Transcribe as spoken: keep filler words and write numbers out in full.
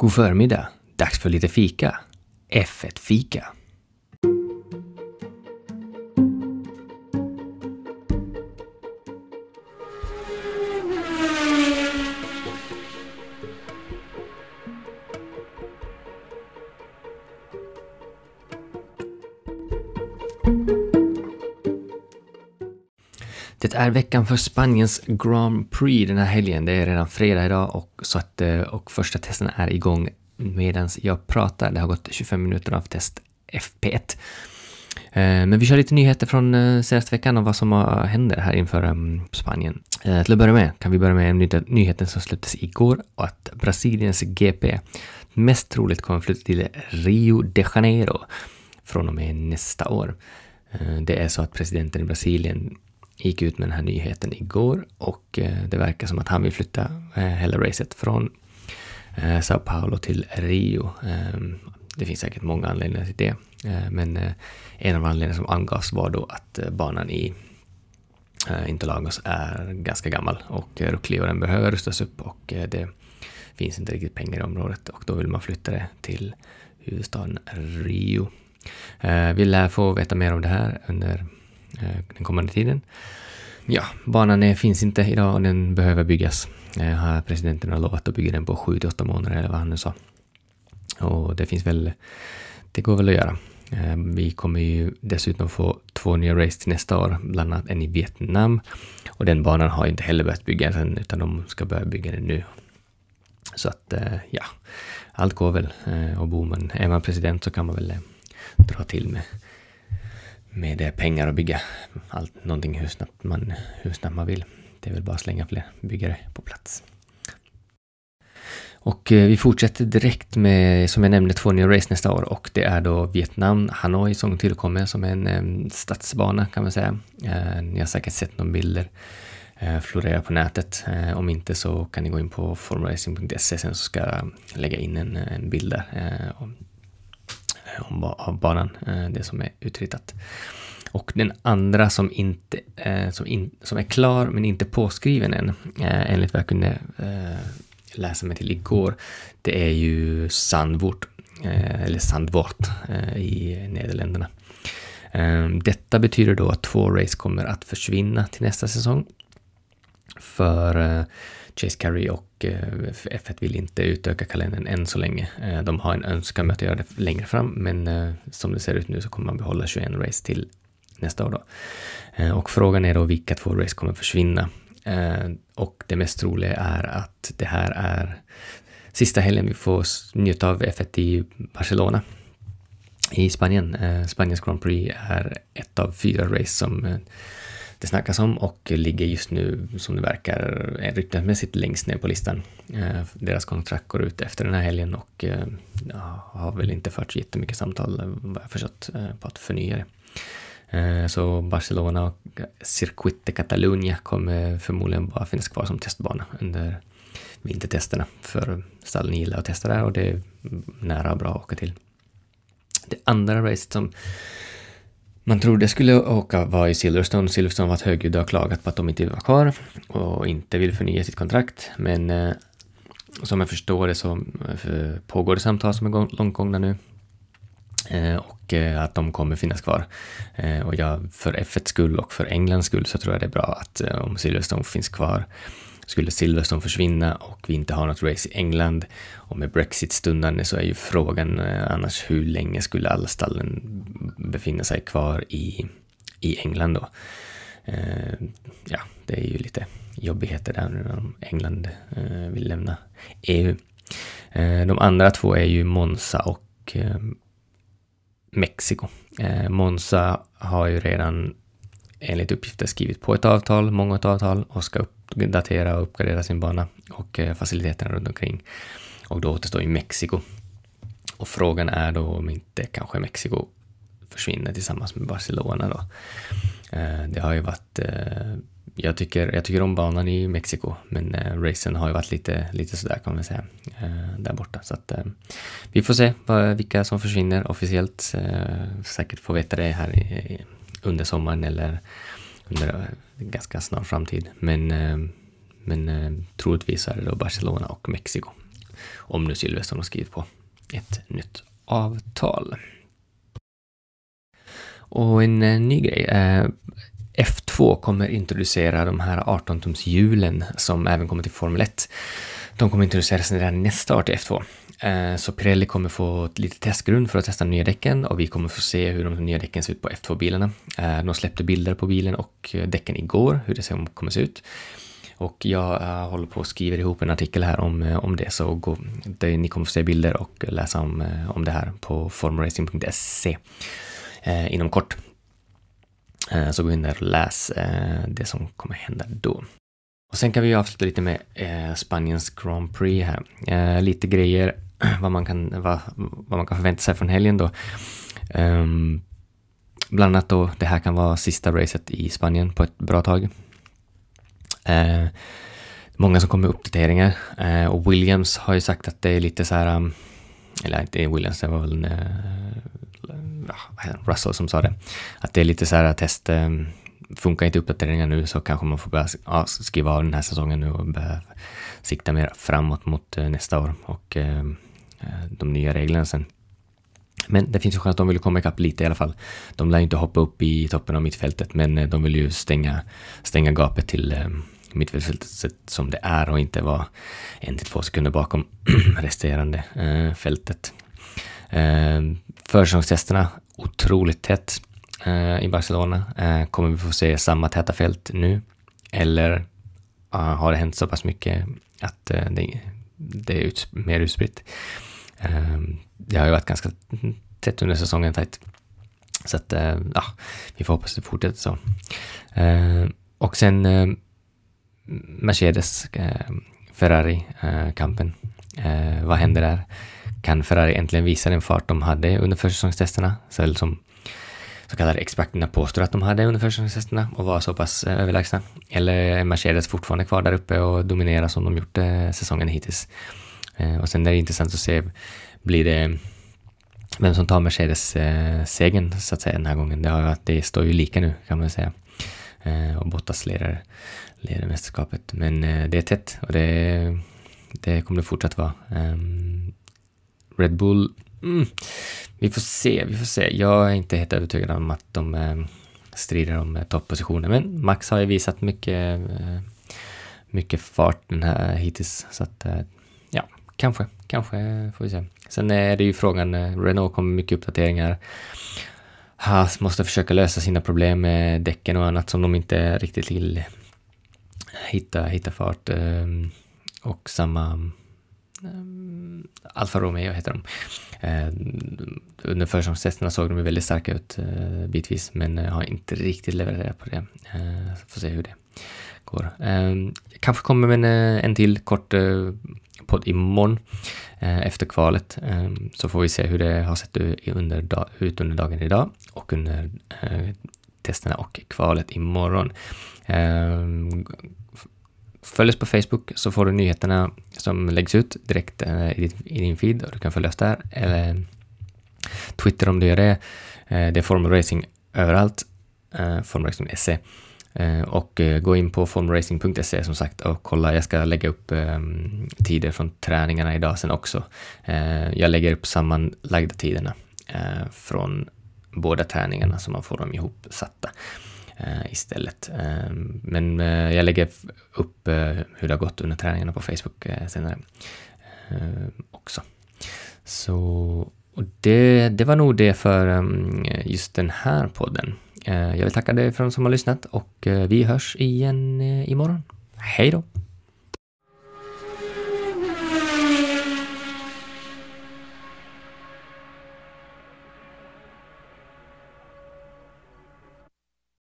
God förmiddag, dags för lite fika. F ett-fika. Det är veckan för Spaniens Grand Prix den här helgen. Det är redan fredag idag och, så att, och första testerna är igång medan jag pratar. Det har gått tjugofem minuter av test F P ett. Men vi kör lite nyheter från senaste veckan och vad som händer här inför Spanien. Till att börja med kan vi börja med nyheten som släpptes igår och att Brasiliens G P mest troligt kommer flytta till Rio de Janeiro från och med nästa år. Det är så att presidenten i Brasilien gick ut med den här nyheten igår och det verkar som att han vill flytta hela racet från Sao Paulo till Rio. Det finns säkert många anledningar till det, men en av anledningarna som angavs var då att banan i Interlagos är ganska gammal och rucklig och den behöver rustas upp och det finns inte riktigt pengar i området och då vill man flytta det till huvudstaden Rio. Vi lär få veta mer om det här under den kommande tiden. Ja, banan är, finns inte idag och den behöver byggas. Har presidenten har lovat att bygga den på sju till åtta månader eller vad han nu sa. Och det finns väl, det går väl att göra. Vi kommer ju dessutom få två nya race till nästa år, bland annat en i Vietnam. Och den banan har inte heller börjat byggas än, utan de ska börja bygga den nu. Så att ja, allt går väl. Och bor man, är man president så kan man väl dra till med med pengar och bygga allt, någonting hur snabbt, man, hur snabbt man vill. Det är väl bara att slänga fler byggare på plats. Och eh, vi fortsätter direkt med, som jag nämnde, två nya race nästa år. Och det är då Vietnam, Hanoi som tillkommer som en eh, stadsbana kan man säga. Eh, ni har säkert sett några bilder eh, florera på nätet. Eh, om inte så kan ni gå in på formracing punkt se sen så ska jag lägga in en, en bild där. Eh, om, av banan, det som är utritat. Och den andra som inte som, in, som är klar men inte påskriven än, enligt vad jag kunde läsa mig till igår, det är ju Zandvoort eller Zandvoort i Nederländerna. Detta betyder då att två race kommer att försvinna till nästa säsong, för Chase Carey och F ett vill inte utöka kalendern än så länge. De har en önskan med att göra det längre fram, men som det ser ut nu så kommer man behålla tjugoett race till nästa år då. Och frågan är då vilka två race kommer försvinna. Och det mest troliga är att det här är sista helgen vi får njuta av F ett i Barcelona i Spanien. Spaniens Grand Prix är ett av fyra race som det snackas om och ligger just nu, som det verkar, ryktesmässigt längst ner på listan. Deras kontrakt går ut efter den här helgen och ja, har väl inte fört jättemycket samtal, vad jag förstått, på att förnya det. Så Barcelona och Circuit de Catalunya kommer förmodligen bara finnas kvar som testbana under vintertesterna, för stallen gillar att testa där och det är nära och bra att åka till. Det andra racet som man trodde skulle åka var i Silverstone. Silverstone var högljudd och klagat på att de inte var kvar och inte vill förnya sitt kontrakt. Men eh, som jag förstår det så pågår det samtal som är långt gångna nu. Eh, och eh, att de kommer finnas kvar. Eh, och jag, för F ett skull och för Englands skull så tror jag det är bra att eh, om Silverstone finns kvar. Skulle Silverstone försvinna och vi inte har något race i England och med Brexit stundande så är ju frågan eh, annars hur länge skulle alla stallen befinna sig kvar i, i England då. Eh, ja, det är ju lite jobbigheter där nu när England eh, vill lämna E U. Eh, de andra två är ju Monza och eh, Mexiko. Eh, Monza har ju redan enligt uppgifter skrivit på ett avtal, många ett avtal, och ska upp datera och uppgradera sin bana och faciliteterna runt omkring. Och då återstår ju Mexiko. Och frågan är då om inte kanske Mexiko försvinner tillsammans med Barcelona då. Det har ju varit, jag tycker, jag tycker om banan i Mexiko, men racen har ju varit lite, lite sådär kan man säga, där borta. Så att vi får se vilka som försvinner officiellt. Säkert får veta det här under sommaren eller under ganska snar framtid, men, men troligtvis är det då Barcelona och Mexiko om nu Silverstone har skrivit på ett nytt avtal. Och en ny grej, F två kommer introducera de här arton-tumshjulen som även kommer till Formel ett. De kommer introduceras redan nästa år till F två. Så Pirelli kommer få lite testgrund för att testa nya däcken, och vi kommer få se hur de nya däcken ser ut på F två-bilarna. De släppte bilder på bilen och däcken igår, hur det kommer se ut. Och jag håller på att skriva ihop en artikel här om, om det, så gå, det, ni kommer få se bilder och läsa om, om det här på formracing punkt se eh, inom kort. Eh, så gå in där och läs eh, det som kommer hända då. Och sen kan vi avsluta lite med eh, Spaniens Grand Prix här. Eh, lite grejer, vad man, kan, vad, vad man kan förvänta sig från helgen då. Eh, bland annat då, det här kan vara sista racet i Spanien på ett bra tag. Eh, många som kommer med uppdateringar, eh, och Williams har ju sagt att det är lite så här, um, eller det är Williams, det var väl en, uh, Russell som sa det, att det är lite så här test, um, funkar inte uppdateringar nu så kanske man får börja ja, skriva av den här säsongen nu och börja sikta mer framåt mot uh, nästa år och uh, de nya reglerna sen. Men det finns ju chans att de vill komma ikapp lite i alla fall. De lär ju inte hoppa upp i toppen av mittfältet, men de vill ju stänga, stänga gapet till eh, mittfältet som det är och inte vara en till två sekunder bakom resterande eh, fältet. Eh, Försäsongstesterna, otroligt tätt eh, i Barcelona. Eh, kommer vi få se samma täta fält nu? Eller ah, har det hänt så pass mycket att eh, det, det är ut, mer utspritt? Eh, Det har ju varit ganska tätt under säsongen, tajt. Så att, ja, vi får hoppas att det fortsätter så. Eh, och sen eh, Mercedes, eh, Ferrari, eh, kampen. Eh, vad händer där? Kan Ferrari äntligen visa den fart de hade under försäsongstesterna? Så, som, så kallade experterna påstår att de hade under försäsongstesterna och var så pass eh, överlägsna. Eller är Mercedes fortfarande kvar där uppe och dominerar som de gjort eh, säsongen hittills? Eh, och sen är det intressant att se, blir det vem som tar Mercedes eh, segern så att säga den här gången. Det, har, det står ju lika nu kan man säga. Eh, och Bottas leder, leder mästerskapet. Men eh, det är tätt och det, det kommer det fortsatt vara. Eh, Red Bull, mm, vi får se, vi får se. Jag är inte helt övertygad om att de eh, strider om eh, topppositioner. Men Max har ju visat mycket, eh, mycket fart den här hittills. Så att eh, ja, kanske. Kanske får vi se. Sen är det ju frågan, Renault kommer mycket uppdateringar. Haas måste försöka lösa sina problem med däcken och annat som de inte riktigt vill hitta, hitta fart. Och samma Alfa Romeo heter de. Under försäsongstesterna såg de ju väldigt starka ut bitvis, men har inte riktigt levererat på det. Får se hur det går. Kanske kommer en, en till kort podd imorgon eh, efter kvalet, eh, så får vi se hur det har sett ut under, dag, ut under dagen idag och under eh, testerna och kvalet imorgon. Eh, följ oss på Facebook så får du nyheterna som läggs ut direkt eh, i, ditt, i din feed, och du kan följa oss där. Eller Twitter om du gör det. Eh, det är Formula Racing överallt. Eh, formracing punkt se. Och gå in på formracing punkt se som sagt och kolla, jag ska lägga upp um, tider från träningarna idag sen också. Uh, jag lägger upp sammanlagda tiderna uh, från båda träningarna så man får dem ihopsatta uh, istället. Uh, men uh, jag lägger upp uh, hur det har gått under träningarna på Facebook uh, senare uh, också. Så och det, det var nog det för um, just den här podden. Jag vill tacka dig för de som har lyssnat och vi hörs igen imorgon. Hej då!